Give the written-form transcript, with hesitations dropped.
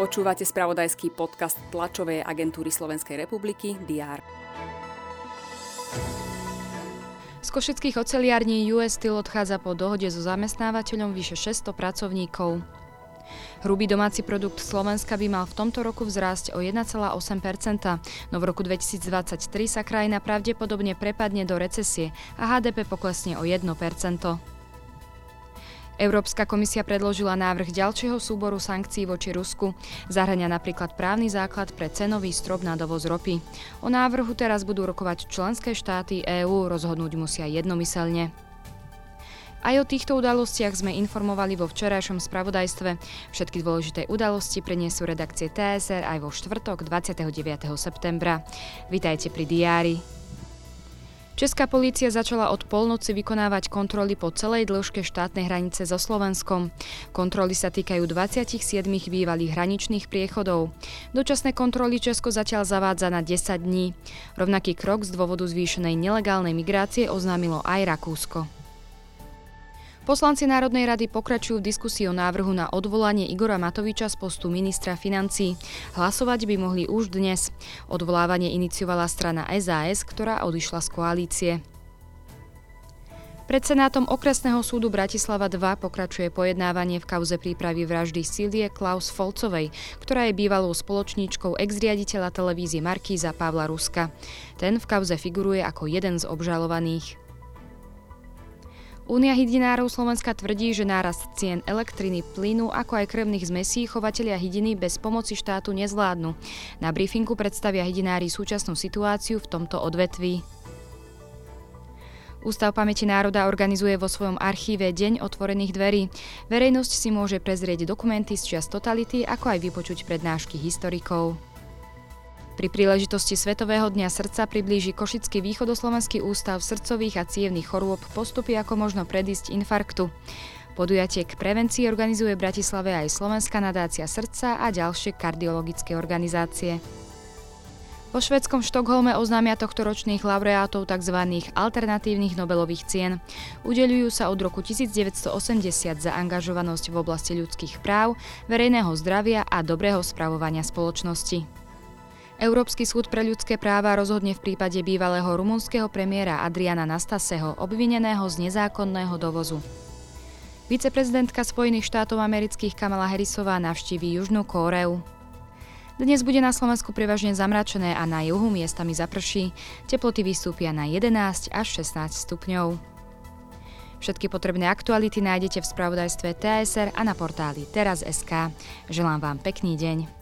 Počúvate spravodajský podcast tlačovej agentúry Slovenskej republiky DR. Z košických oceliarní US Steel odchádza po dohode so zamestnávateľom vyše 600 pracovníkov. Hrubý domáci produkt Slovenska by mal v tomto roku vzrásť o 1,8%, no v roku 2023 sa krajina pravdepodobne prepadne do recesie a HDP poklesne o 1%. Európska komisia predložila návrh ďalšieho súboru sankcií voči Rusku. Zahŕňa napríklad právny základ pre cenový strop na dovoz ropy. O návrhu teraz budú rokovať členské štáty EÚ, rozhodnúť musia jednomyselne. Aj o týchto udalostiach sme informovali vo včerajšom spravodajstve. Všetky dôležité udalosti preniesú redakcie TSR aj vo štvrtok 29. septembra. Vitajte pri diári. Česká polícia začala od polnoci vykonávať kontroly po celej dĺžke štátnej hranice so Slovenskom. Kontroly sa týkajú 27 bývalých hraničných priechodov. Dočasné kontroly Česko zatiaľ zavádza na 10 dní. Rovnaký krok z dôvodu zvýšenej nelegálnej migrácie oznámilo aj Rakúsko. Poslanci Národnej rady pokračujú v diskusii o návrhu na odvolanie Igora Matoviča z postu ministra financií. Hlasovať by mohli už dnes. Odvolávanie iniciovala strana SAS, ktorá odišla z koalície. Pred senátom Okresného súdu Bratislava 2 pokračuje pojednávanie v kauze prípravy vraždy Silvie Klaus Folcovej, ktorá je bývalou spoločníčkou ex-riaditeľa televízie Markíza Pavla Ruska. Ten v kauze figuruje ako jeden z obžalovaných. Únia Hydinárov Slovenska tvrdí, že nárast cien elektriny, plynu, ako aj krvných zmesí chovatelia hydiny bez pomoci štátu nezvládnu. Na briefingu predstavia hydinári súčasnú situáciu v tomto odvetví. Ústav pamäti národa organizuje vo svojom archíve Deň otvorených dverí. Verejnosť si môže prezrieť dokumenty z čias totality, ako aj vypočuť prednášky historikov. Pri príležitosti Svetového dňa srdca priblíži Košický východoslovenský ústav srdcových a cievnych chorôb postupy, ako možno predísť infarktu. Podujatie k prevencii organizuje v Bratislave aj Slovenská nadácia srdca a ďalšie kardiologické organizácie. Vo švédskom Štokholme oznámia tohtoročných laureátov tzv. Alternatívnych Nobelových cien. Udeľujú sa od roku 1980 za angažovanosť v oblasti ľudských práv, verejného zdravia a dobrého spravovania spoločnosti. Európsky súd pre ľudské práva rozhodne v prípade bývalého rumunského premiéra Adriana Nastaseho, obvineného z nezákonného dovozu. Viceprezidentka Spojených štátov amerických Kamala Harrisová navštíví Južnú Kóreu. Dnes bude na Slovensku prevažne zamračené a na juhu miestami zaprší. Teploty vystúpia na 11 až 16 stupňov. Všetky potrebné aktuality nájdete v spravodajstve TSR a na portáli Teraz.sk. Želám vám pekný deň.